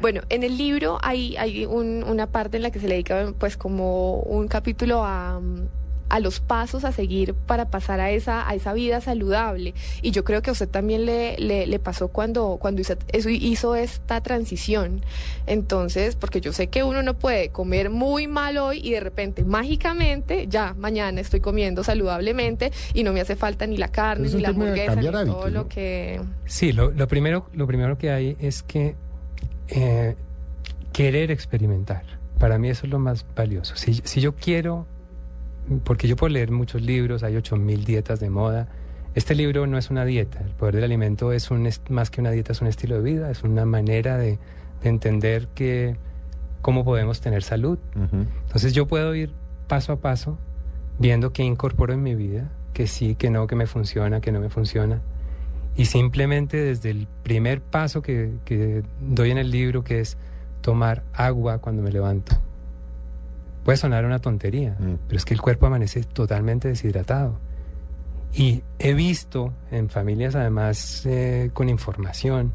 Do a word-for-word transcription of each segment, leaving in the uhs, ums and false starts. Bueno, en el libro hay, hay un, una parte en la que se le dedica pues como un capítulo a... a los pasos a seguir para pasar a esa a esa vida saludable, y yo creo que a usted también le, le, le pasó cuando, cuando hizo, hizo esta transición. Entonces, porque yo sé que uno no puede comer muy mal hoy y de repente, mágicamente, ya mañana estoy comiendo saludablemente y no me hace falta ni la carne, ni la hamburguesa, ni hábito, todo, ¿no? Lo que... Sí, lo, lo, primero, lo primero que hay es que eh, querer experimentar. Para mí eso es lo más valioso. Si, si yo quiero... Porque yo puedo leer muchos libros, hay ocho mil dietas de moda. Este libro no es una dieta. El Poder del Alimento es un es, más que una dieta, es un estilo de vida, es una manera de, de entender que, cómo podemos tener salud. Uh-huh. Entonces yo puedo ir paso a paso, viendo qué incorporo en mi vida, que sí, que no, que me funciona, que no me funciona. Y simplemente desde el primer paso que, que doy en el libro, que es tomar agua cuando me levanto. Puede sonar una tontería, mm. pero es que el cuerpo amanece totalmente deshidratado. Y he visto en familias, además, eh, con información,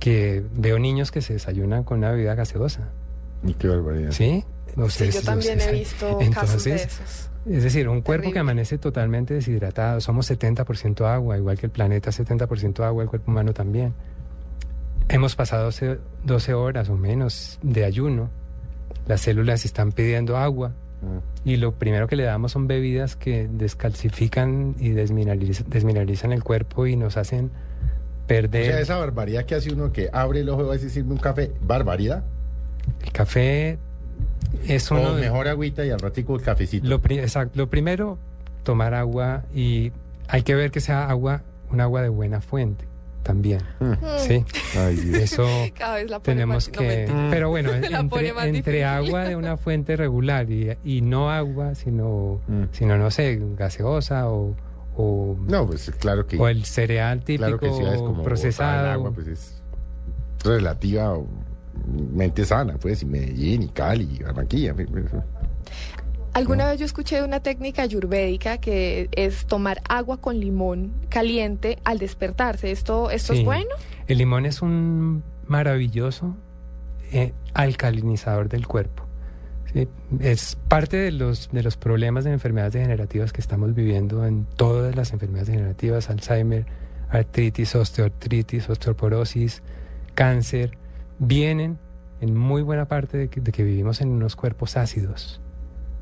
que veo niños que se desayunan con una bebida gaseosa. Y qué barbaridad. ¿Sí? No sé, sí, yo también no sé. He visto Entonces, casos de esos. Es decir, un cuerpo Terrible. Que amanece totalmente deshidratado. Somos setenta por ciento agua, igual que el planeta, setenta por ciento agua, el cuerpo humano también. Hemos pasado doce, doce horas o menos de ayuno. Las células están pidiendo agua y lo primero que le damos son bebidas que descalcifican y desmineralizan, desmineralizan el cuerpo y nos hacen perder... O sea, esa barbaridad que hace uno que abre el ojo y va a decir, ¿un café? ¿Barbaridad? El café es uno... O mejor agüita y al ratico el cafecito. Lo, pri- exacto, lo primero, tomar agua, y hay que ver que sea agua, un agua de buena fuente. También, mm. sí, Ay, eso cada vez la pone tenemos más, que... No, pero bueno, entre, entre agua de una fuente regular y, y no agua, sino, mm. sino no sé, gaseosa o... o no, pues claro que... O el cereal típico, claro sí, como procesado. El agua pues es relativamente sana, pues, y Medellín, y Cali, y Barranquilla... Alguna vez yo escuché de una técnica ayurvédica que es tomar agua con limón caliente al despertarse. ¿Esto, esto sí. es bueno? El limón es un maravilloso eh, alcalinizador del cuerpo. ¿Sí? Es parte de los, de los problemas de enfermedades degenerativas que estamos viviendo en todas las enfermedades degenerativas, Alzheimer, artritis, osteoartritis, osteoporosis, cáncer. Vienen en muy buena parte de que, de que vivimos en unos cuerpos ácidos,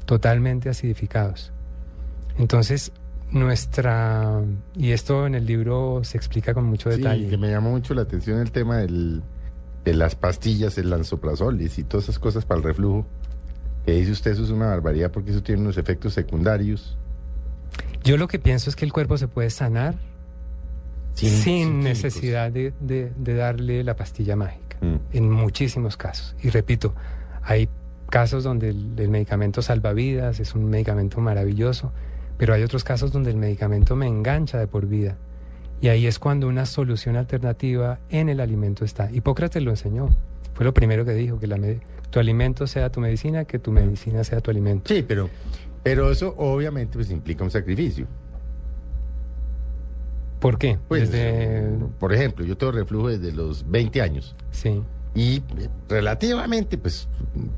totalmente acidificados. Entonces, nuestra... Y esto en el libro se explica con mucho detalle. Sí, que me llamó mucho la atención el tema del, de las pastillas, el lansoprazol y todas esas cosas para el reflujo. Que dice usted, eso es una barbaridad porque eso tiene unos efectos secundarios. Yo lo que pienso es que el cuerpo se puede sanar sin, sin necesidad de, de, de darle la pastilla mágica, mm. en muchísimos casos. Y repito, hay casos donde el, el medicamento salva vidas, es un medicamento maravilloso, pero hay otros casos donde el medicamento me engancha de por vida. Y ahí es cuando una solución alternativa en el alimento está. Hipócrates lo enseñó. Fue lo primero que dijo, que la med- tu alimento sea tu medicina, que tu medicina sea tu alimento. Sí, pero, pero eso obviamente pues implica un sacrificio. ¿Por qué? Pues, desde... Por ejemplo, yo tengo reflujo desde los veinte años. Sí. Y relativamente, pues,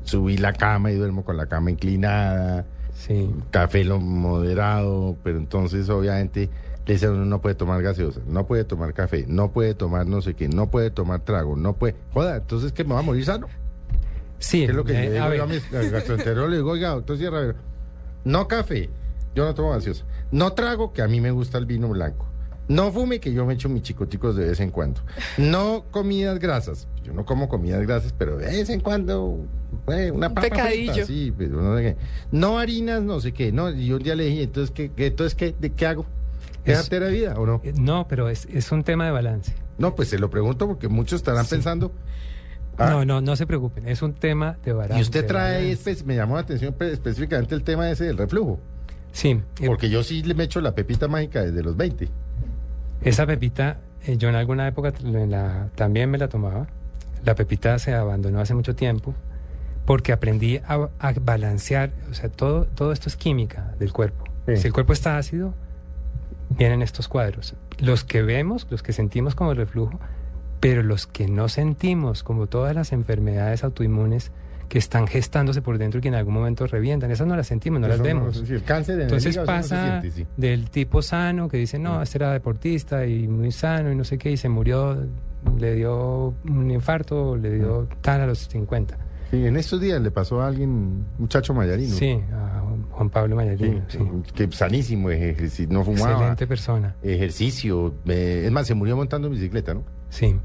subí la cama y duermo con la cama inclinada, sí. Café lo moderado, pero entonces, obviamente, le dicen, uno no puede tomar gaseosa, no puede tomar café, no puede tomar no sé qué, no puede tomar trago, no puede... Joda, ¿entonces qué, me va a morir sano? Sí. Es lo que eh, yo digo a, a mis gastroenterólogos, le digo, oiga, doctor Sierra, no café, yo no tomo gaseosa, no trago, que a mí me gusta el vino blanco. No fume, que yo me echo mis chicoticos de vez en cuando. No comidas grasas. Yo no como comidas grasas, pero de vez en cuando eh, una papa pecadillo frita, sí, pero no sé qué. No harinas, no sé qué. No, y un día le dije, entonces qué, entonces qué, ¿de qué hago? ¿Es altera de vida o no? No, pero es, es un tema de balance. No, pues se lo pregunto porque muchos estarán sí. pensando. Ah, no, no, no se preocupen. Es un tema de balance. Y usted trae, espe- me llamó la atención específicamente el tema ese del reflujo. Sí. Porque el... yo sí le me echo la pepita mágica desde los veinte. Esa pepita, eh, yo en alguna época la, también me la tomaba. La pepita se abandonó hace mucho tiempo porque aprendí a, a balancear. O sea, todo, todo esto es química del cuerpo. Sí. Si el cuerpo está ácido, vienen estos cuadros. Los que vemos, los que sentimos como el reflujo, Pero los que no sentimos, como todas las enfermedades autoinmunes que están gestándose por dentro y que en algún momento revientan, esas no las sentimos, no Eso las vemos. No, si el cáncer en Entonces el hígado, pasa no se siente, sí. del tipo sano que dice, no, este era deportista y muy sano y no sé qué, y se murió, le dio un infarto, le dio tal a los cincuenta. Sí, en estos días le pasó a alguien, muchacho Mallarino. Sí, a Juan Pablo Mallarino. Sí, sí. Que sanísimo, no fumaba. Excelente persona. Ejercicio, eh, es más, se murió montando en bicicleta, ¿no? Sí,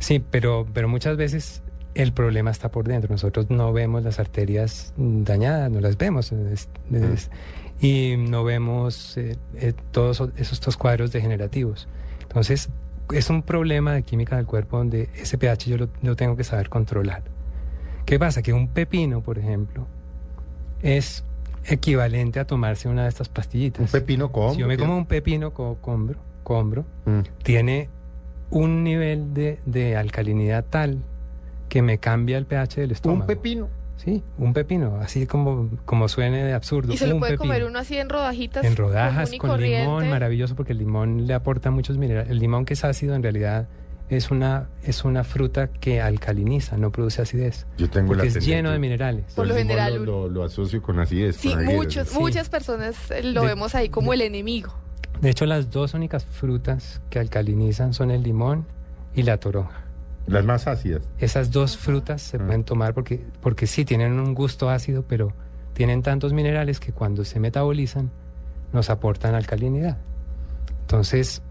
sí, pero, pero muchas veces el problema está por dentro. Nosotros no vemos las arterias dañadas, no las vemos. Es, es, ah. Y no vemos eh, eh, todos esos, estos cuadros degenerativos. Entonces, es un problema de química del cuerpo donde ese pH yo lo, lo tengo que saber controlar. ¿Qué pasa? Que un pepino, por ejemplo, es equivalente a tomarse una de estas pastillitas. ¿Un pepino combro? Si yo me como un pepino co- combro, combro mm. tiene un nivel de, de alcalinidad tal que me cambia el pH del estómago. ¿Un pepino? Sí, un pepino, así como, como suene de absurdo. ¿Y se lo puede pepino. comer uno así en rodajitas? En rodajas, con corriente. Limón, maravilloso, porque el limón le aporta muchos minerales. El limón, que es ácido, en realidad... Es una, es una fruta que alcaliniza, no produce acidez. Yo tengo la tendencia. Es lleno de minerales. Por lo general. Lo, lo, lo asocio con acidez. Sí, con muchos, sí. muchas personas lo de, vemos ahí como de, el enemigo. De hecho, las dos únicas frutas que alcalinizan son el limón y la toronja. Las más ácidas. Esas dos frutas se ah. pueden tomar porque, porque sí tienen un gusto ácido, pero tienen tantos minerales que cuando se metabolizan nos aportan alcalinidad. Entonces...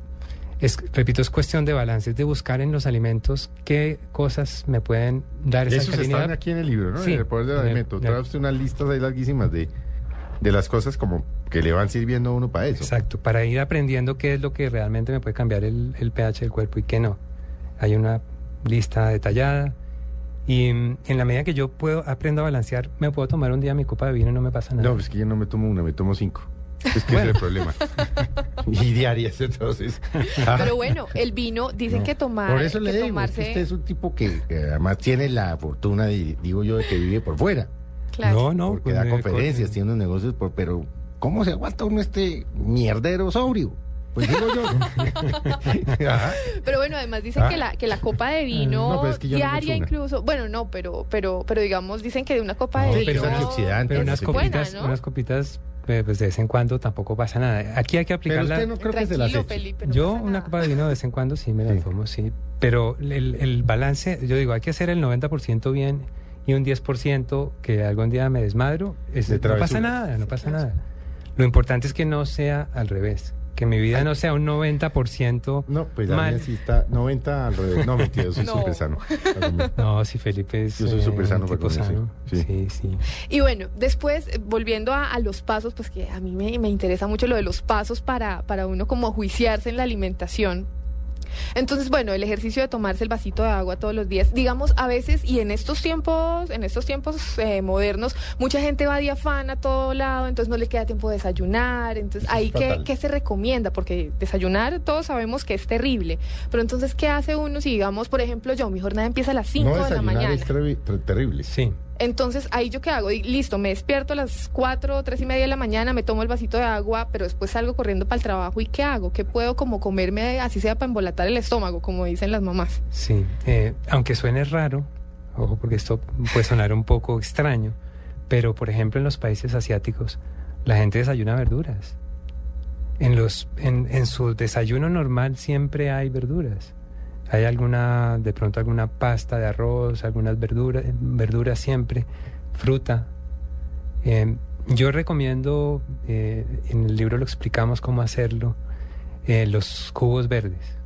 Es, repito, es cuestión de balance, es de buscar en los alimentos qué cosas me pueden dar esa calidad. Esos están aquí en el libro, ¿no? Sí, El Poder del Alimento. Trae usted unas listas ahí larguísimas de, de las cosas como que le van sirviendo a uno para eso. Exacto, para ir aprendiendo qué es lo que realmente me puede cambiar el, el pH del cuerpo y qué no. Hay una lista detallada y en la medida que yo puedo aprendo a balancear, me puedo tomar un día mi copa de vino y no me pasa nada. No, pues que yo no me tomo una, me tomo cinco. Es que bueno. es el problema. Y diarias, entonces. Pero bueno, el vino, dicen no. que tomar. Por eso le digo, tomarse... usted es un tipo que, que además tiene la fortuna, de, digo yo, de que vive por fuera. Claro. No, no. Porque da conferencias, con... tiene unos negocios, por, pero ¿cómo se aguanta uno este mierdero sobrio? Pues digo yo. Pero bueno, además dicen ah. que la que la copa de vino no, es que diaria no incluso, bueno, no, pero pero pero digamos, dicen que de una copa no, de pero vino... antioxidante, pero unas copitas, buena, ¿no? unas copitas... Pues de vez en cuando tampoco pasa nada. Aquí hay que aplicarla. Pero usted no creo que se las eche. Felipe, no yo una copa de vino de vez en cuando sí me la sí. tomo, sí. Pero el, el balance, yo digo, hay que hacer el noventa por ciento bien y un diez por ciento que algún día me desmadro. Es, de no pasa nada, no pasa nada. Lo importante es que no sea al revés. Que mi vida no sea un noventa por ciento no, pues mal. No, pues sí está noventa al revés. No, mentira, yo soy no. súper sano. No, sí, Felipe es... Yo soy eh, súper sano para sano. Sí. sí, sí. Y bueno, después, volviendo a, a los pasos, pues que a mí me, me interesa mucho lo de los pasos para, para uno como juiciarse en la alimentación. Entonces, bueno, el ejercicio de tomarse el vasito de agua todos los días, digamos, a veces, y en estos tiempos, en estos tiempos eh, modernos, mucha gente va de afán a todo lado, entonces no le queda tiempo de desayunar, entonces ahí qué, ¿qué se recomienda? Porque desayunar todos sabemos que es terrible, pero entonces, ¿qué hace uno si, digamos, por ejemplo, yo, mi jornada empieza a las cinco no de la mañana? Es terri- ter- terrible, sí. Entonces, ¿ahí yo qué hago? Y listo, me despierto a las cuatro, tres y media de la mañana, me tomo el vasito de agua, pero después salgo corriendo para el trabajo, ¿y qué hago? ¿Qué puedo como comerme, así sea, para embolatar el estómago, como dicen las mamás? Sí, eh, aunque suene raro, ojo, porque esto puede sonar un poco extraño, pero, por ejemplo, en los países asiáticos, la gente desayuna verduras. En, los, en, en su desayuno normal siempre hay verduras. Hay alguna, de pronto alguna pasta de arroz, algunas verduras, verduras siempre, fruta. Eh, yo recomiendo, eh, en el libro lo explicamos cómo hacerlo, eh, los jugos verdes.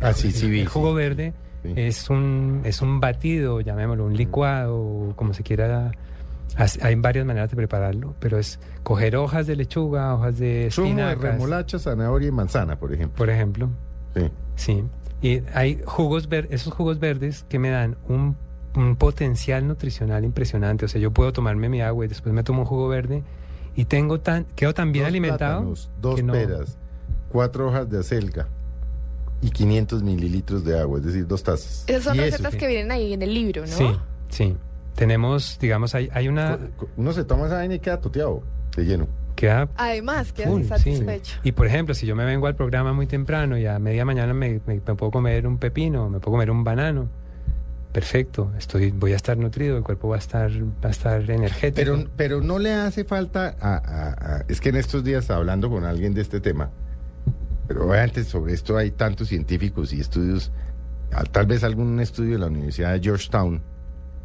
Ah, sí, sí, vi. El jugo verde sí. es un es un batido, llamémoslo, un licuado, como se quiera. Hay varias maneras de prepararlo, pero es coger hojas de lechuga, hojas de espinacas. Zumo de remolacha, zanahoria y manzana, por ejemplo. Por ejemplo. Sí. Sí. Y hay jugos verdes, esos jugos verdes que me dan un, un potencial nutricional impresionante. O sea, yo puedo tomarme mi agua y después me tomo un jugo verde y tengo tan, quedo tan bien dos alimentado. Plátanos, dos no... peras, cuatro hojas de acelga y quinientos mililitros de agua, es decir, dos tazas. Esas son recetas eso? que vienen ahí en el libro, ¿no? Sí, sí. Tenemos, digamos, hay, hay una... Uno se toma esa vaina y queda toteado de lleno. Queda además, queda cool, satisfecho. Sí. Y por ejemplo, si yo me vengo al programa muy temprano y a media mañana me, me, me puedo comer un pepino, me puedo comer un banano, perfecto, estoy, voy a estar nutrido, el cuerpo va a estar, va a estar energético. Pero, pero no le hace falta a, a, a... Es que en estos días, hablando con alguien de este tema, pero antes sobre esto hay tantos científicos y estudios, tal vez algún estudio de la Universidad de Georgetown,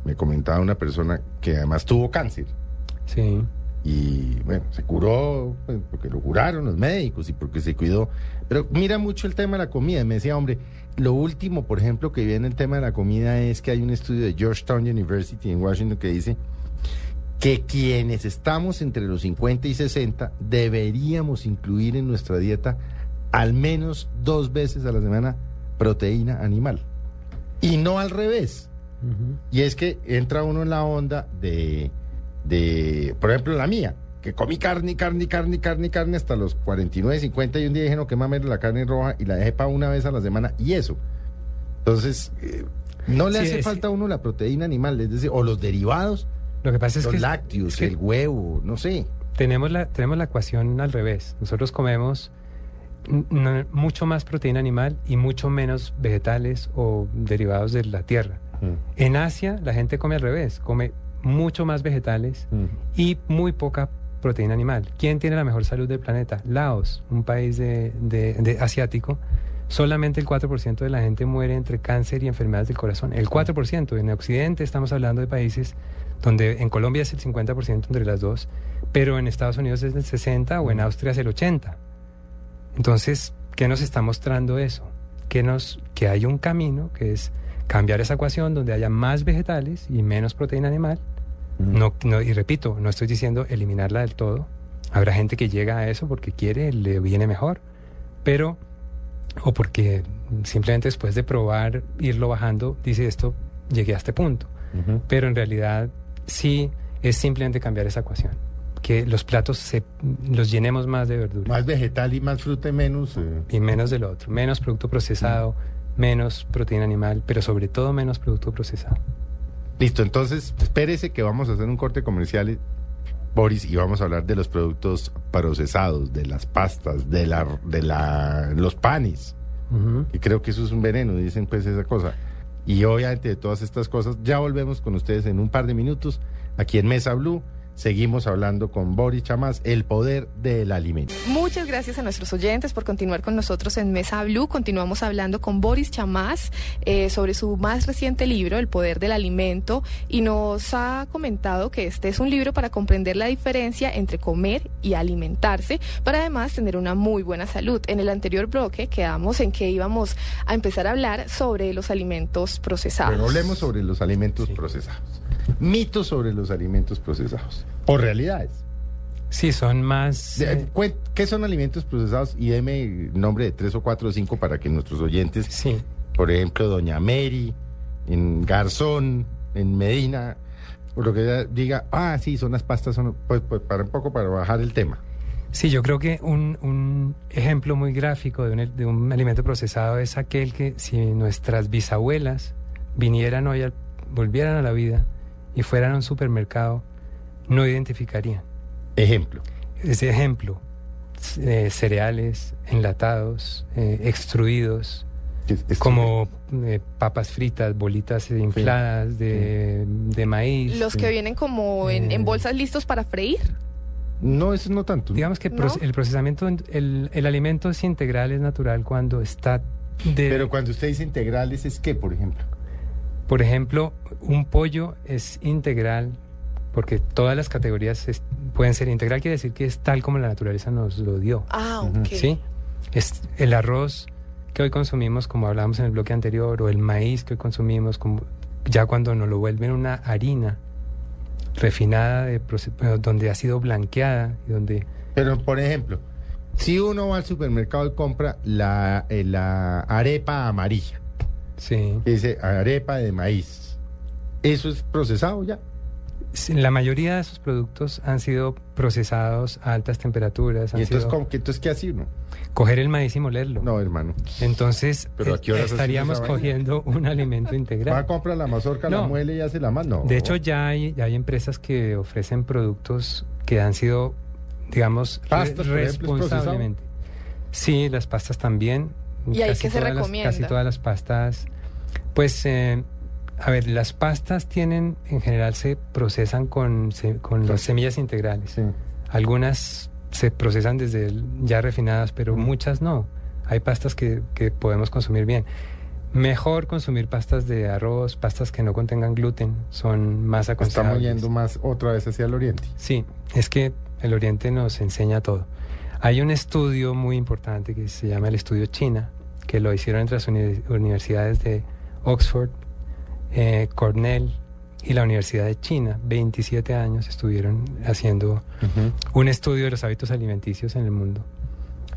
me comentaba una persona que además tuvo cáncer. Sí. Y bueno, se curó, pues, porque lo curaron los médicos y porque se cuidó. Pero mira mucho el tema de la comida. Me decía, hombre, lo último, por ejemplo, que viene el tema de la comida es que hay un estudio de Georgetown University en Washington que dice que quienes estamos entre los cincuenta y sesenta deberíamos incluir en nuestra dieta al menos dos veces a la semana proteína animal. Y no al revés. Uh-huh. Y es que entra uno en la onda de... de, por ejemplo, la mía, que comí carne, carne, carne, carne, carne hasta los cuarenta y nueve, cincuenta, y un día dije, no, qué mamera la carne roja, y la dejé para una vez a la semana, y eso. Entonces, eh, no le sí, hace es, falta a uno la proteína animal, es decir, o los derivados, lo que pasa es los que, lácteos, es que el huevo, no sé. Tenemos la, tenemos la ecuación al revés. Nosotros comemos n- mucho más proteína animal y mucho menos vegetales o derivados de la tierra. Mm. En Asia, la gente come al revés, come mucho más vegetales uh-huh. y muy poca proteína animal. ¿Quién tiene la mejor salud del planeta? Laos, un país de, de, de asiático. Solamente el cuatro por ciento de la gente muere entre cáncer y enfermedades del corazón. El cuatro por ciento. En Occidente estamos hablando de países donde en Colombia es el cincuenta por ciento entre las dos, pero en Estados Unidos es el sesenta por ciento o en Austria es el ochenta por ciento. Entonces, ¿qué nos está mostrando eso? Que, nos, que hay un camino que es cambiar esa ecuación donde haya más vegetales y menos proteína animal. Mm. No, no, y repito, no estoy diciendo eliminarla del todo. Habrá gente que llega a eso porque quiere, le viene mejor, pero, o porque simplemente después de probar, irlo bajando, dice esto, llegué a este punto. Uh-huh. Pero en realidad sí es simplemente cambiar esa ecuación. Que los platos se, los llenemos más de verduras. Más vegetal y más fruta y menos... Eh. Y menos del otro, menos producto procesado... Mm. Menos proteína animal, pero sobre todo menos producto procesado. Listo, entonces espérese que vamos a hacer un corte comercial, Boris, y vamos a hablar de los productos procesados, de las pastas, de la, de la, los panes. Uh-huh. Y creo que eso es un veneno, dicen pues esa cosa. Y obviamente de todas estas cosas, ya volvemos con ustedes en un par de minutos, aquí en Mesa Blue. Seguimos hablando con Boris Chamás, El Poder del Alimento. Muchas gracias a nuestros oyentes por continuar con nosotros en Mesa Blue. Continuamos hablando con Boris Chamás eh, sobre su más reciente libro, El Poder del Alimento, y nos ha comentado que este es un libro para comprender la diferencia entre comer y alimentarse, para además tener una muy buena salud. En el anterior bloque quedamos en que íbamos a empezar a hablar sobre los alimentos procesados. Pero hablemos sobre los alimentos sí. procesados. Mitos sobre los alimentos procesados. ¿O realidades? Sí, son más... Eh... ¿Qué son alimentos procesados? Y deme el nombre de tres o cuatro o cinco para que nuestros oyentes... Sí. Por ejemplo, Doña Mary, en Garzón, en Medina, o lo que ella diga, ah, sí, son las pastas, son... Pues, pues para un poco, para bajar el tema. Sí, yo creo que un, un ejemplo muy gráfico de un, de un alimento procesado es aquel que si nuestras bisabuelas vinieran hoy, a, volvieran a la vida... y fueran a un supermercado, no identificarían. Ejemplo. Ese ejemplo, eh, cereales enlatados, eh, extruidos, es, es como eh, papas fritas, bolitas infladas sí. De, sí. de maíz. Los que eh, vienen como en, eh, en bolsas listos para freír. No, eso no tanto. Digamos que ¿no? el procesamiento, el, el alimento es integral, es natural cuando está... De... Pero cuando usted dice integrales, ¿es qué, por ejemplo? Por ejemplo, un pollo es integral, porque todas las categorías es, pueden ser integral, quiere decir que es tal como la naturaleza nos lo dio. Ah, ok. ¿Sí? Es el arroz que hoy consumimos, como hablábamos en el bloque anterior, o el maíz que hoy consumimos, como, ya cuando nos lo vuelven una harina refinada, de, donde ha sido blanqueada. Y donde... Pero, por ejemplo, si uno va al supermercado y compra la, eh, la arepa amarilla, sí. Dice arepa de maíz. ¿Eso es procesado ya? La mayoría de esos productos han sido procesados a altas temperaturas. Han ¿Y entonces, sido... entonces qué hacía uno? Coger el maíz y molerlo. No, hermano. Entonces ¿Pero a qué horas estaríamos cogiendo un alimento integral. Va a comprar la mazorca, no. la muele y hace la mano. De hecho ya hay, ya hay empresas que ofrecen productos que han sido digamos, pastas, re responsablemente. Sí, las pastas también. ¿Y ahí qué se recomienda? Casi todas las pastas. Pues, eh, a ver, las pastas tienen, en general se procesan con, se, con sí. las semillas integrales. Sí. Algunas se procesan desde el, ya refinadas, pero mm. muchas no. Hay pastas que, que podemos consumir bien. Mejor consumir pastas de arroz, pastas que no contengan gluten, son más aconsejables. Estamos yendo más otra vez hacia el Oriente. Sí, es que el Oriente nos enseña todo. Hay un estudio muy importante que se llama el Estudio China, que lo hicieron entre las uni- universidades de Oxford, eh, Cornell y la Universidad de China. veintisiete años estuvieron haciendo uh-huh. un estudio de los hábitos alimenticios en el mundo.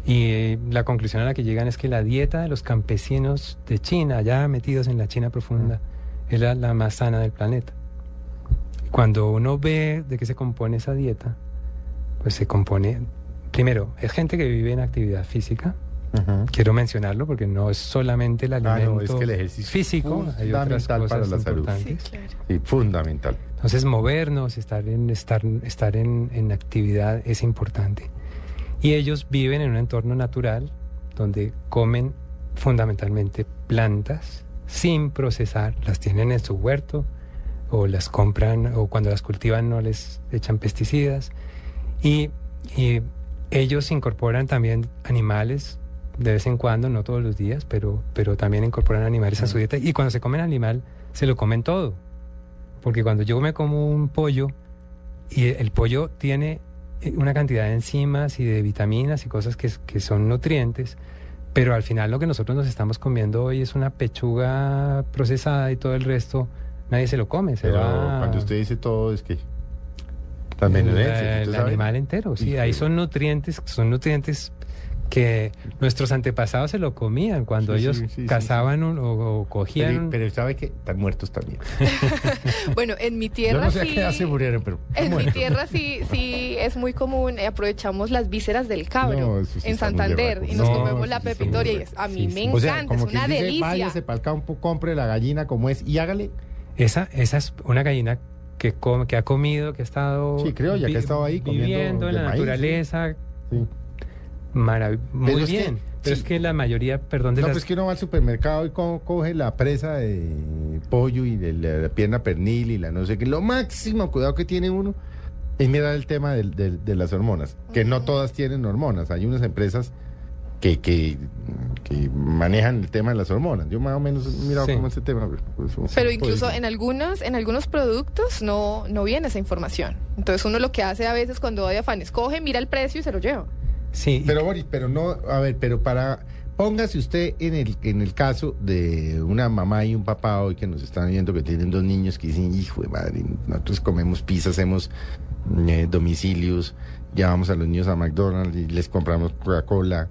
Y la conclusión a la que llegan es que la dieta de los campesinos de China, ya metidos en la China profunda, es la, la más sana del planeta. Cuando uno ve de qué se compone esa dieta, pues se compone, primero, es gente que vive en actividad física. Uh-huh. Quiero mencionarlo porque no es solamente el alimento ah, no, es que el ejercicio físico, es hay otras cosas para la salud. Sí, claro. Y fundamental. Entonces, movernos, estar en, estar, estar en, en actividad es importante. Y ellos viven en un entorno natural donde comen fundamentalmente plantas sin procesar, las tienen en su huerto o las compran o cuando las cultivan no les echan pesticidas y, y ellos incorporan también animales de vez en cuando, no todos los días, pero, pero también incorporan animales sí. a su dieta y cuando se comen animal se lo comen todo, porque cuando yo me como un pollo y el pollo tiene una cantidad de enzimas y de vitaminas y cosas que, que son nutrientes, pero al final lo que nosotros nos estamos comiendo hoy es una pechuga procesada y todo el resto nadie se lo come. Se pero va... Cuando usted dice todo es que también el, el, el animal entero, sí, ahí son nutrientes, son nutrientes que nuestros antepasados se lo comían cuando sí, ellos sí, sí, cazaban sí, sí. Un, o, o cogían... Pero, pero sabe que están muertos también. Bueno, en mi tierra Yo no sé sí... a qué se murieron, pero... En muerto. Mi tierra sí sí es muy común, eh, aprovechamos las vísceras del cabro no, sí en Santander y nos no, comemos la pepitoria. Sí, a mí sí, me sí. encanta, o sea, como es una dice, delicia. Váyase para el campo, compre la gallina como es y hágale. Esa, esa es una gallina... Que, come, que ha comido, que ha estado sí, creo, ya vi, que ha estado ahí viviendo en la maíz, naturaleza sí. Sí. Marav- muy pero bien es que, pero sí. es que la mayoría perdón de no, las... pues que uno va al supermercado y co- coge la presa de pollo y de la, la pierna pernil y la no sé qué, lo máximo cuidado que tiene uno es mirar el tema de, de, de las hormonas, que no todas tienen hormonas, hay unas empresas que, que, que manejan el tema de las hormonas. Yo más o menos he mirado sí. cómo es el tema. Pues, pero incluso en algunas, en algunos productos no, no viene esa información. Entonces uno lo que hace a veces cuando va de afán es coge, mira el precio y se lo lleva. Sí. Pero Boris, pero no, a ver, pero para... Póngase usted en el, en el caso de una mamá y un papá hoy que nos están viendo, que tienen dos niños que dicen, hijo de madre, nosotros comemos pizza, hacemos eh, domicilios, llevamos a los niños a McDonald's y les compramos Coca-Cola.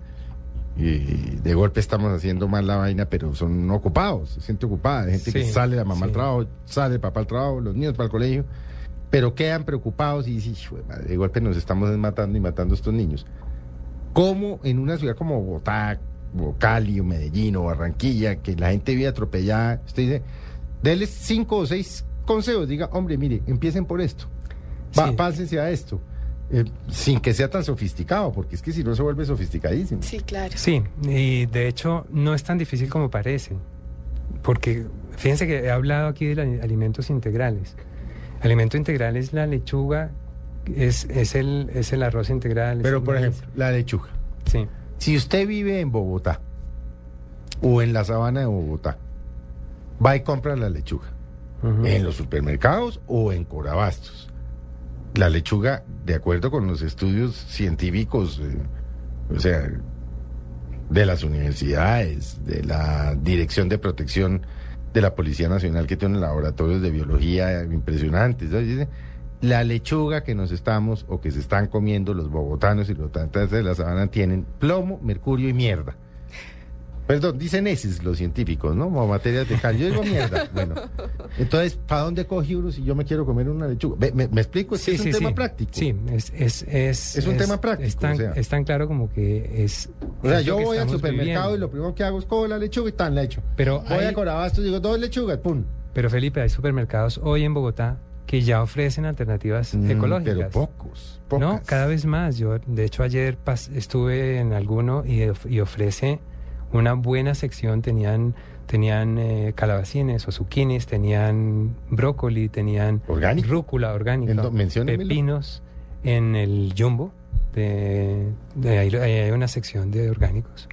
Y de golpe estamos haciendo mal la vaina, pero son ocupados, se siente ocupada, hay gente sí, que sale la mamá sí. al trabajo, sale el papá al trabajo, los niños para el colegio, pero quedan preocupados y dicen, hijo de madre, de golpe nos estamos matando y matando a estos niños. ¿Cómo en una ciudad como Bogotá, o Cali, o Medellín, o Barranquilla, que la gente vive atropellada, usted dice, déles cinco o seis consejos, diga, hombre, mire, empiecen por esto, va, sí. pásense a esto. Eh, sin que sea tan sofisticado, porque es que si no se vuelve sofisticadísimo. Sí, claro. Sí, y de hecho no es tan difícil como parece, porque fíjense que he hablado aquí de la, alimentos integrales. Alimento integral es la lechuga, es, es, el, es el arroz integral. Pero por ejemplo, la lechuga. Sí. Si usted vive en Bogotá, o en la sabana de Bogotá, va y compra la lechuga, uh-huh. en los supermercados o en Corabastos. La lechuga, de acuerdo con los estudios científicos, eh, o sea, de las universidades, de la Dirección de Protección de la Policía Nacional, que tiene laboratorios de biología impresionantes, ¿sabes? La lechuga que nos estamos o que se están comiendo los bogotanos y los tantas de la sabana tienen plomo, mercurio y mierda. Perdón, dicen esos los científicos, ¿no? Como materias de cal. Yo digo mierda. Bueno, entonces, ¿para dónde cogí uno si yo me quiero comer una lechuga? ¿Me, me, me explico? Sí, es sí, un sí. tema práctico. Sí, es, es, es, es un es, tema práctico. Es tan, o sea. es tan claro como que es... O sea, yo voy al supermercado viviendo. Y lo primero que hago es cojo la lechuga y tan la echo. Pero voy hay, a Corabastos y digo, dos lechugas, pum. Pero Felipe, hay supermercados hoy en Bogotá que ya ofrecen alternativas mm, ecológicas. Pero pocos, pocas. No, cada vez más. Yo, de hecho, ayer pas estuve en alguno y, of y ofrece una buena sección. Tenían, tenían eh, calabacines o zucchinis, tenían brócoli, tenían ¿orgánico? Rúcula orgánica, pepinos en el Jumbo. De, de ahí, ahí hay una sección de orgánicos.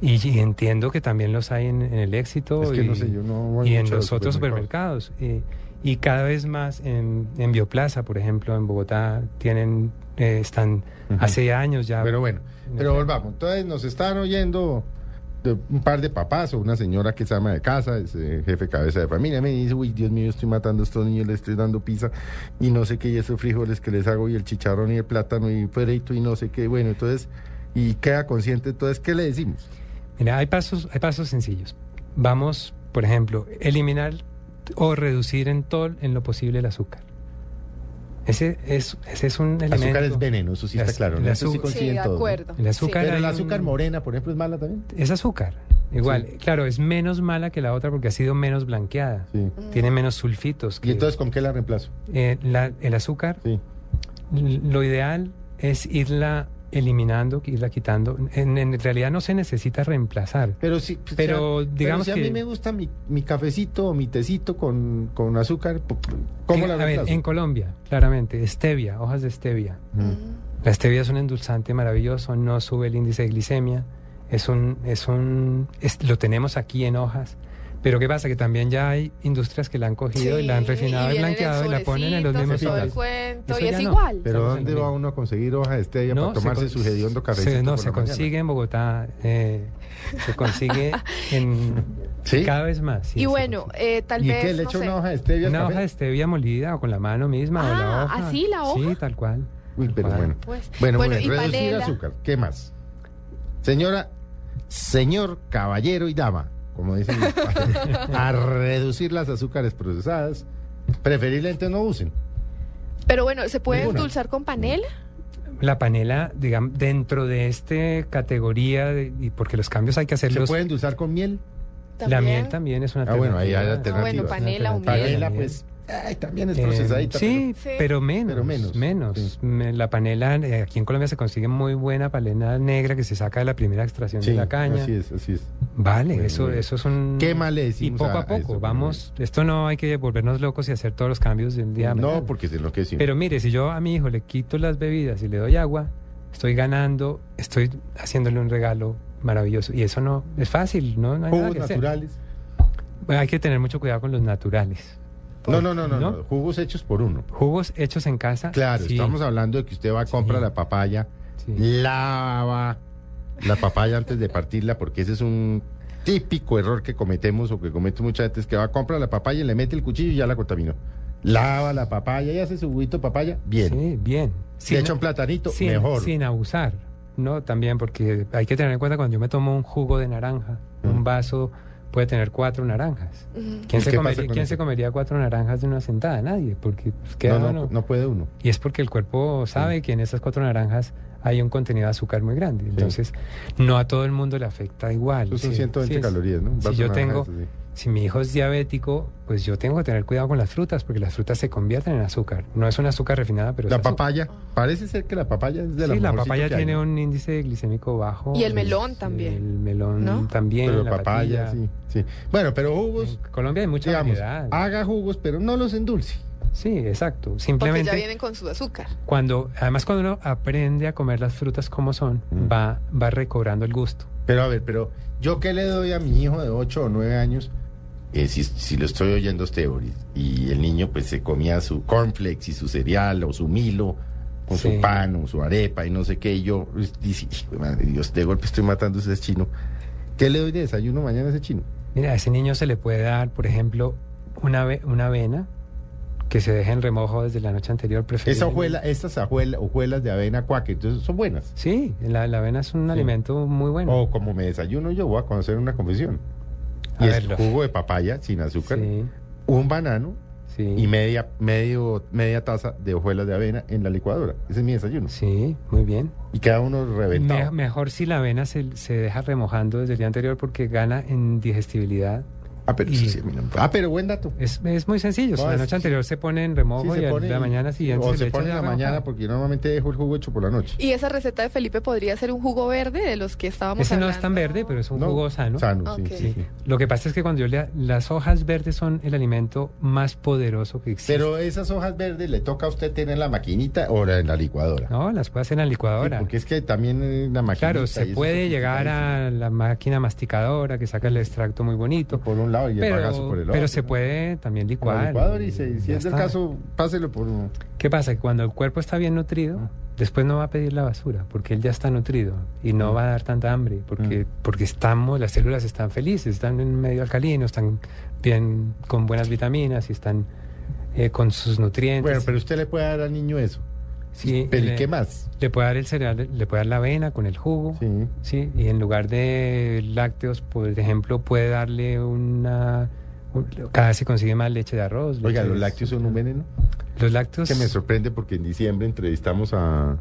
Y, y entiendo que también los hay en, en el Éxito, es que y, no sé, yo no voy y en los otros supermercados. supermercados. Y, y cada vez más en, en Bioplaza, por ejemplo, en Bogotá, tienen eh, están uh-huh. hace años ya. Pero bueno, pero volvamos. Entonces nos están oyendo de un par de papás o una señora que se ama de casa, es eh, jefe cabeza de familia, me dice, uy, Dios mío, estoy matando a estos niños, les estoy dando pizza y no sé qué, y esos frijoles que les hago, y el chicharrón y el plátano y perito y no sé qué. Bueno, entonces, y queda consciente. Entonces, ¿qué le decimos? Mira, hay pasos, hay pasos sencillos. Vamos, por ejemplo, eliminar o reducir en todo, en lo posible, el azúcar. Ese es, ese es un elemento. El azúcar es veneno, eso sí está claro. El azúcar, sí, sí, de acuerdo. El azúcar, sí. Pero el azúcar un... morena, por ejemplo, ¿es mala también? Es azúcar, igual. Sí. Claro, es menos mala que la otra porque ha sido menos blanqueada. Sí. Tiene menos sulfitos. Que... ¿Y entonces con qué la reemplazo? Eh, la, el azúcar, sí. Lo ideal es irla eliminando, irla quitando. En, en realidad no se necesita reemplazar. Pero si, pues, pero, sea, digamos pero si que, a mí me gusta mi, mi cafecito o mi tecito con, con azúcar, ¿cómo en, la reemplazo? A ver, en Colombia, claramente, stevia, hojas de stevia. Mm. La stevia es un endulzante maravilloso, no sube el índice de glicemia, es un, es un es, lo tenemos aquí en hojas. Pero ¿qué pasa? Que también ya hay industrias que la han cogido, sí, y la han refinado y, y blanqueado y la ponen en los mismos soles. Y es no. igual. ¿Pero Estamos dónde va uno a conseguir hoja de stevia no, para tomarse su hediondo cafecito? No, se consigue mañana. En Bogotá, eh, se consigue en ¿sí? cada vez más. Sí, y bueno, eh, tal ¿y vez... ¿Y qué? ¿Le no echa una hoja de stevia? Una café? Hoja de stevia molida o con la mano misma. Ah, o la hoja. ¿Así la hoja? Sí, tal cual. Uy, pero bueno. Pues, bueno, bueno, bueno, reducir azúcar. ¿Qué más? Señora, señor, caballero y dama, como dicen mis padres, a reducir las azúcares procesadas, preferiblemente no usen. Pero bueno, ¿se puede Ninguna. endulzar con panela? La panela, digamos, dentro de esta categoría, de, y porque los cambios hay que hacerlos... ¿Se puede endulzar con miel? ¿También? La miel también es una alternativa. Ah, bueno, ahí hay alternativas. Ah, bueno, panela o miel. Panela, pues, ay, también es procesadita. Eh, sí, pero, sí, pero menos, pero menos. menos. Sí. La panela, eh, aquí en Colombia se consigue muy buena panela negra que se saca de la primera extracción, sí, de la caña. Así es, así es. Vale, bueno, eso, bueno. eso es un... Qué mal le decimos. Y poco a, a poco, eso, vamos, esto no hay que volvernos locos y hacer todos los cambios de un día a otro. No, mañana. Porque es lo que decimos. Pero mire, si yo a mi hijo le quito las bebidas y le doy agua, estoy ganando, estoy haciéndole un regalo maravilloso. Y eso no, es fácil, no, no hay nada que hacer. ¿Jugos naturales? Bueno, hay que tener mucho cuidado con los naturales. No, no, no, no, no, jugos hechos por uno. Jugos hechos en casa. Claro, sí. Estamos hablando de que usted va a comprar, sí, la papaya, sí, lava la papaya antes de partirla, porque ese es un típico error que cometemos o que comete mucha gente, es que va a comprar la papaya y le mete el cuchillo y ya la contaminó. Lava la papaya y hace su juguito de papaya, bien. Sí, bien. Si echa un platanito, sin, mejor. Sin abusar, ¿no? También, porque hay que tener en cuenta, cuando yo me tomo un jugo de naranja, mm. un vaso... puede tener cuatro naranjas. ¿Quién, se comería, ¿quién se comería cuatro naranjas de una sentada? Nadie, porque pues queda no, no, uno. No puede uno. Y es porque el cuerpo sabe, sí, que en esas cuatro naranjas hay un contenido de azúcar muy grande. Entonces, sí, no a todo el mundo le afecta igual. Son, sí, ciento veinte, sí, calorías, ¿no? Si yo tengo, sí, si mi hijo es diabético, pues yo tengo que tener cuidado con las frutas, porque las frutas se convierten en azúcar. No es una azúcar refinada, pero la es papaya. Azúcar. Parece ser que la papaya es de la, sí, la papaya tiene hay. un índice glicémico bajo. Y el melón es, también. El melón, ¿no? También. Pero la papaya, patilla. sí, sí. Bueno, pero jugos. En Colombia hay mucha digamos, variedad. Haga jugos, pero no los endulce. Sí, exacto. Simplemente. Porque ya vienen con su azúcar. Cuando, además, cuando uno aprende a comer las frutas como son, mm. va, va recobrando el gusto. Pero a ver, pero yo qué le doy a mi hijo de ocho o nueve años. Eh, si, si lo estoy oyendo a usted, Boris, y el niño pues se comía su cornflakes y su cereal o su Milo con, sí, su pan o su arepa y no sé qué, y yo dice, madre de Dios, de golpe estoy matando a ese chino. ¿Qué le doy de desayuno mañana a ese chino? Mira, a ese niño se le puede dar, por ejemplo, una, una avena que se deje en remojo desde la noche anterior. Esa hojuela, estas hojuelas, hojuelas de avena Quaker, entonces son buenas. Sí, la, la avena es un, sí, alimento muy bueno. O como me desayuno yo, voy a conocer una confesión. Y a es verlo. Jugo de papaya sin azúcar, sí, un banano, sí, y media, medio, media taza de hojuelas de avena en la licuadora. Ese es mi desayuno. Sí, muy bien. Y queda uno reventado. Me, mejor si la avena se, se deja remojando desde el día anterior, porque gana en digestibilidad Ah, pero y, sí, sí, ah, pero buen dato. Es, es muy sencillo. No, la noche es, anterior se pone en remojo sí, y pone, a la mañana siguiente o se, se le pone en la, la mañana, porque yo normalmente dejo el jugo hecho por la noche. Y esa receta de Felipe podría ser un jugo verde de los que estábamos Ese hablando. Ese no es tan verde, pero es un no, jugo sano. Sano, okay. sí, sí, sí. Lo que pasa es que cuando yo lea, las hojas verdes son el alimento más poderoso que existe. Pero esas hojas verdes le toca a usted tener en la maquinita o en la licuadora. No, las puede hacer en la licuadora. Sí, porque es que también la maquinita. Claro, se puede llegar a la máquina masticadora que saca el extracto muy bonito. Por un lado. Y pero, el bagazo por el otro, pero se puede también licuar. licuador y se, si es está. Del caso, páselo por uno. ¿Qué pasa? Que cuando el cuerpo está bien nutrido, ah. después no va a pedir la basura, porque él ya está nutrido y no ah. va a dar tanta hambre, porque, ah. porque estamos, las células están felices, están en medio alcalino, están bien con buenas vitaminas y están eh, con sus nutrientes. Bueno, pero usted le puede dar al niño eso. Sí, ¿Pero le, qué más? Le puede dar el cereal, le puede dar la avena con el jugo, sí. sí, y en lugar de lácteos, por ejemplo, puede darle una, un, cada vez se consigue más leche de arroz. Oiga, ¿los lácteos son un veneno? Los lácteos... Que me sorprende porque en diciembre entrevistamos a,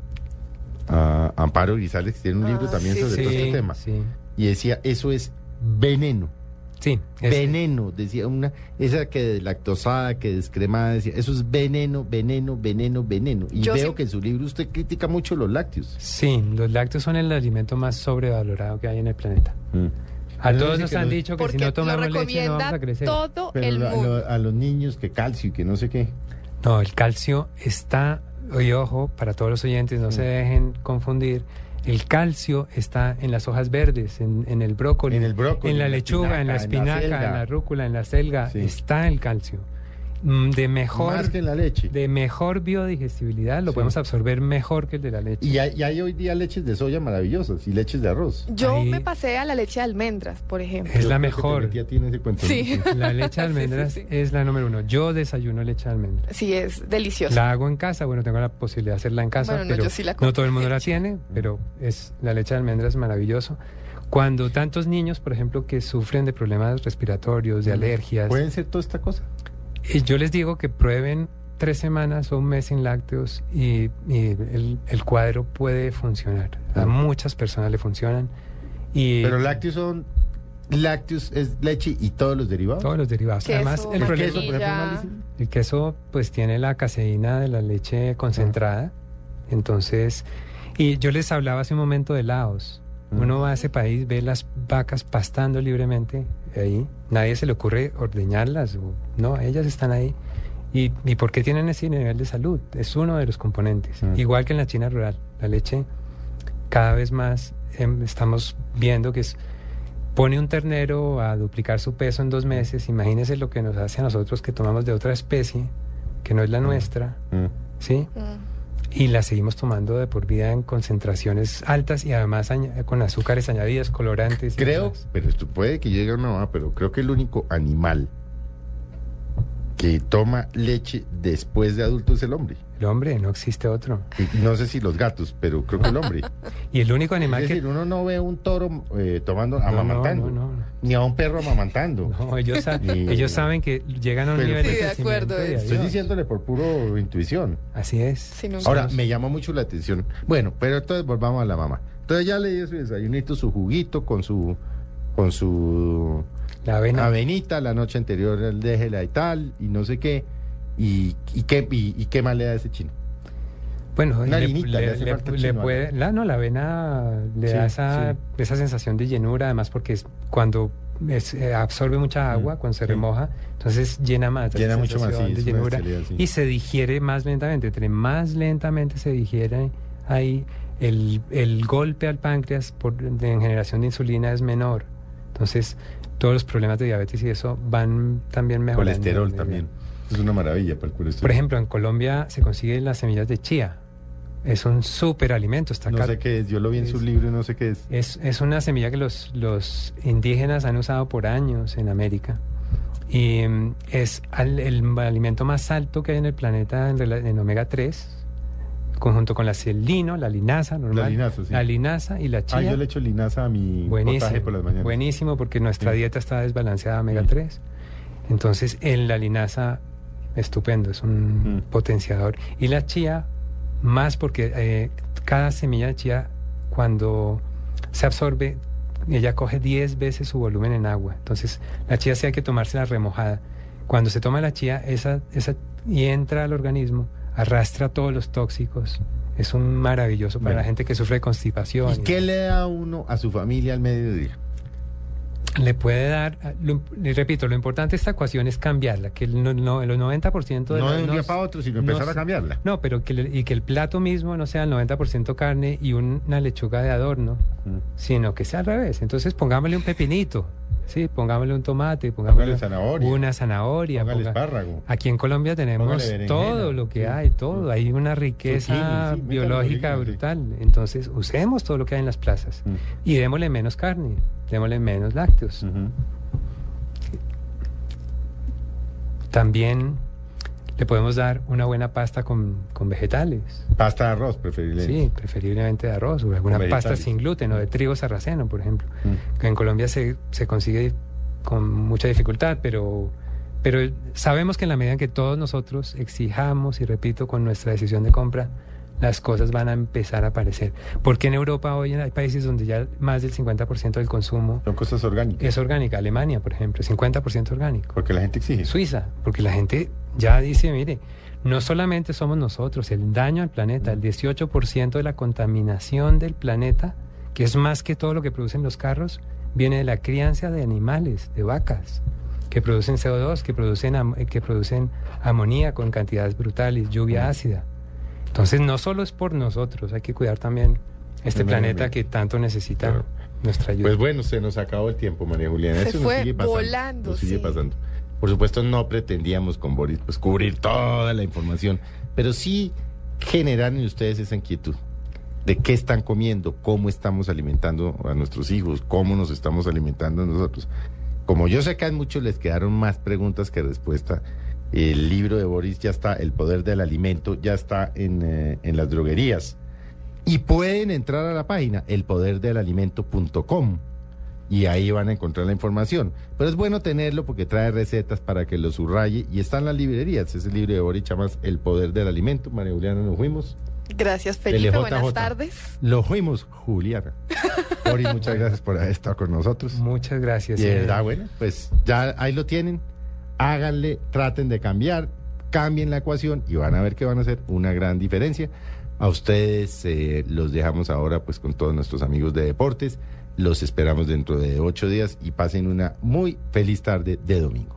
a Amparo Grisales, que tiene un ah, libro también sí, sobre sí, todo este tema, sí. y decía, eso es veneno. Sí, es, veneno, decía una, esa que lactosada, que descremada, decía, eso es veneno, veneno, veneno, veneno. Y veo sí. que en su libro usted critica mucho los lácteos. Sí, los lácteos son el alimento más sobrevalorado que hay en el planeta. Mm. A pero todos nos han los, dicho que si no tomamos leche no vamos a crecer. Todo pero el mundo. A, a los niños que calcio y que no sé qué. No, el calcio está, y ojo, para todos los oyentes, no mm. se dejen confundir. El calcio está en las hojas verdes, en, en el brócoli, en, el brócoli, en la, la lechuga, en la espinaca, en la, en la rúcula, en la selga, sí. está el calcio. De mejor, más que en la leche. De mejor biodigestibilidad, lo sí. podemos absorber mejor que el de la leche. Y hay, y hay hoy día leches de soya maravillosas y leches de arroz. Yo Ahí, me pasé a la leche de almendras, por ejemplo. Es Yo la mejor. Que tiene ese cuento, sí. ¿no? La leche de almendras sí, sí, sí. es la número uno. Yo desayuno leche de almendras. Sí, es deliciosa. La hago en casa, bueno, tengo la posibilidad de hacerla en casa, bueno, no, pero yo sí la no todo el mundo la tiene, pero es la leche de almendras es maravilloso. Cuando tantos niños, por ejemplo, que sufren de problemas respiratorios, de alergias... ¿Pueden ser toda esta cosa? Y yo les digo que prueben tres semanas o un mes sin lácteos y, y el, el cuadro puede funcionar. A muchas personas le funcionan. Y pero lácteos son lácteos es leche y todos los derivados. Todos los derivados. Queso, además el, el queso, por ejemplo, el queso pues tiene la caseína de la leche concentrada. Ah. Entonces, y yo les hablaba hace un momento de Laos. Uno va a ese país, ve las vacas pastando libremente ahí, nadie se le ocurre ordeñarlas, o, no, ellas están ahí. ¿Y, ¿Y por qué tienen ese nivel de salud? Es uno de los componentes. Uh-huh. Igual que en la China rural, la leche cada vez más eh, estamos viendo que es, pone un ternero a duplicar su peso en dos meses, imagínense lo que nos hace a nosotros que tomamos de otra especie, que no es la nuestra, uh-huh. ¿sí? Uh-huh. Y la seguimos tomando de por vida en concentraciones altas y además añ- con azúcares añadidas, colorantes. Y creo, demás. Pero esto puede que llegue a una mamá, pero creo que el único animal que toma leche después de adulto es el hombre. El hombre, no existe otro. Y no sé si los gatos, pero creo que el hombre. Y el único animal es decir, que... uno no ve un toro eh, tomando, amamantando, no, no, no, no. ni a un perro amamantando. No, ellos, sa- ni... ellos saben que llegan a un pero, nivel sí, de crecimiento. De acuerdo, es. Estoy diciéndole por puro intuición. Así es. Sí, no, ahora, no. me llama mucho la atención. Bueno, pero entonces volvamos a la mamá. Entonces ya le dio su desayunito, su juguito con su... con su... La avena. Avenita, la noche anterior, déjela y tal, y no sé qué. ¿Y, y, qué, y, y qué más le da ese chino? Bueno, Una le, harinita, le, le, le, chino, le puede... La, no, la avena le sí, da esa, sí. esa sensación de llenura, además porque es cuando es, eh, absorbe mucha agua, mm, cuando se sí. remoja, entonces llena más. Llena mucho más, sí, de llenura, sí. Y se digiere más lentamente. Entre más lentamente se digiere ahí, el, el golpe al páncreas por, de, en generación de insulina es menor. Entonces... todos los problemas de diabetes y eso van también mejorando. Colesterol también. Es una maravilla para el colesterol. Por ejemplo, en Colombia se consiguen las semillas de chía. Es un superalimento. Está no cal... sé qué es, yo lo vi en es, su libro y no sé qué es. Es, es una semilla que los, los indígenas han usado por años en América. Y es al, el alimento más alto que hay en el planeta en, en omega tres. Conjunto con la lino, la linaza normal, la linaza, sí. la linaza y la chía. Ah, yo le echo linaza a mi potaje por las mañanas. Buenísimo, porque nuestra sí. dieta está desbalanceada omega tres. Sí. Entonces, en la linaza, estupendo, es un mm. potenciador. Y la chía, más porque eh, cada semilla de chía, cuando se absorbe, ella coge diez veces su volumen en agua. Entonces, la chía sí hay que tomársela remojada. Cuando se toma la chía esa, esa, y entra al organismo, arrastra todos los tóxicos. Es un maravilloso para bueno. la gente que sufre de constipación. ¿Y, y qué le da uno a su familia al mediodía? Le puede dar, lo, le repito, lo importante de esta ecuación es cambiarla, que el, no, no, el noventa por ciento... De no de un día para otro, sino empezar no, a cambiarla. No, pero que le, y que el plato mismo no sea el noventa por ciento carne y una lechuga de adorno, mm. sino que sea al revés. Entonces pongámosle un pepinito, sí, pongámosle un tomate, pongámosle zanahoria, una zanahoria, póngale ponga, espárrago. Aquí en Colombia tenemos todo lo que sí, hay, todo. Hay una riqueza sí, sí, biológica brutal. Sí. Entonces usemos todo lo que hay en las plazas mm. y démosle menos carne. Démosle menos lácteos. Uh-huh. También le podemos dar una buena pasta con, con vegetales. Pasta de arroz, preferiblemente. Sí, preferiblemente de arroz, o alguna o pasta sin gluten, o de trigo sarraceno, por ejemplo. Uh-huh. Que en Colombia se, se consigue con mucha dificultad, pero, pero sabemos que en la medida en que todos nosotros exijamos, y repito, con nuestra decisión de compra, las cosas van a empezar a aparecer. Porque en Europa hoy hay países donde ya más del cincuenta por ciento del consumo... Son cosas orgánicas. Es orgánica. Alemania, por ejemplo, cincuenta por ciento orgánico. Porque la gente exige. Suiza, porque la gente ya dice, mire, no solamente somos nosotros, el daño al planeta, el dieciocho por ciento de la contaminación del planeta, que es más que todo lo que producen los carros, viene de la crianza de animales, de vacas, que producen C O dos, que producen, que producen amoníaco en cantidades brutales, lluvia ácida. Entonces, no solo es por nosotros, hay que cuidar también este no, planeta no, no. que tanto necesita claro. nuestra ayuda. Pues bueno, se nos acabó el tiempo, María Juliana. Se Eso fue nos sigue pasando, volando. Nos sigue sí. pasando. Por supuesto, no pretendíamos con Boris pues, cubrir toda la información, pero sí generar en ustedes esa inquietud de qué están comiendo, cómo estamos alimentando a nuestros hijos, cómo nos estamos alimentando nosotros. Como yo sé que a muchos les quedaron más preguntas que respuestas, el libro de Boris ya está, El Poder del Alimento, ya está en, eh, en las droguerías. Y pueden entrar a la página el poder del alimento punto com y ahí van a encontrar la información. Pero es bueno tenerlo porque trae recetas para que lo subraye y está en las librerías. Es el libro de Boris Chamás, El Poder del Alimento. María Juliana, nos fuimos. Gracias, Felipe. L J J. Buenas tardes. Lo fuimos, Juliana. Boris, muchas gracias por haber estado con nosotros. Muchas gracias. Y verdad, bueno, pues ya ahí lo tienen. Háganle, traten de cambiar, cambien la ecuación y van a ver que van a hacer una gran diferencia. A ustedes eh, los dejamos ahora pues con todos nuestros amigos de deportes. Los esperamos dentro de ocho días y pasen una muy feliz tarde de domingo.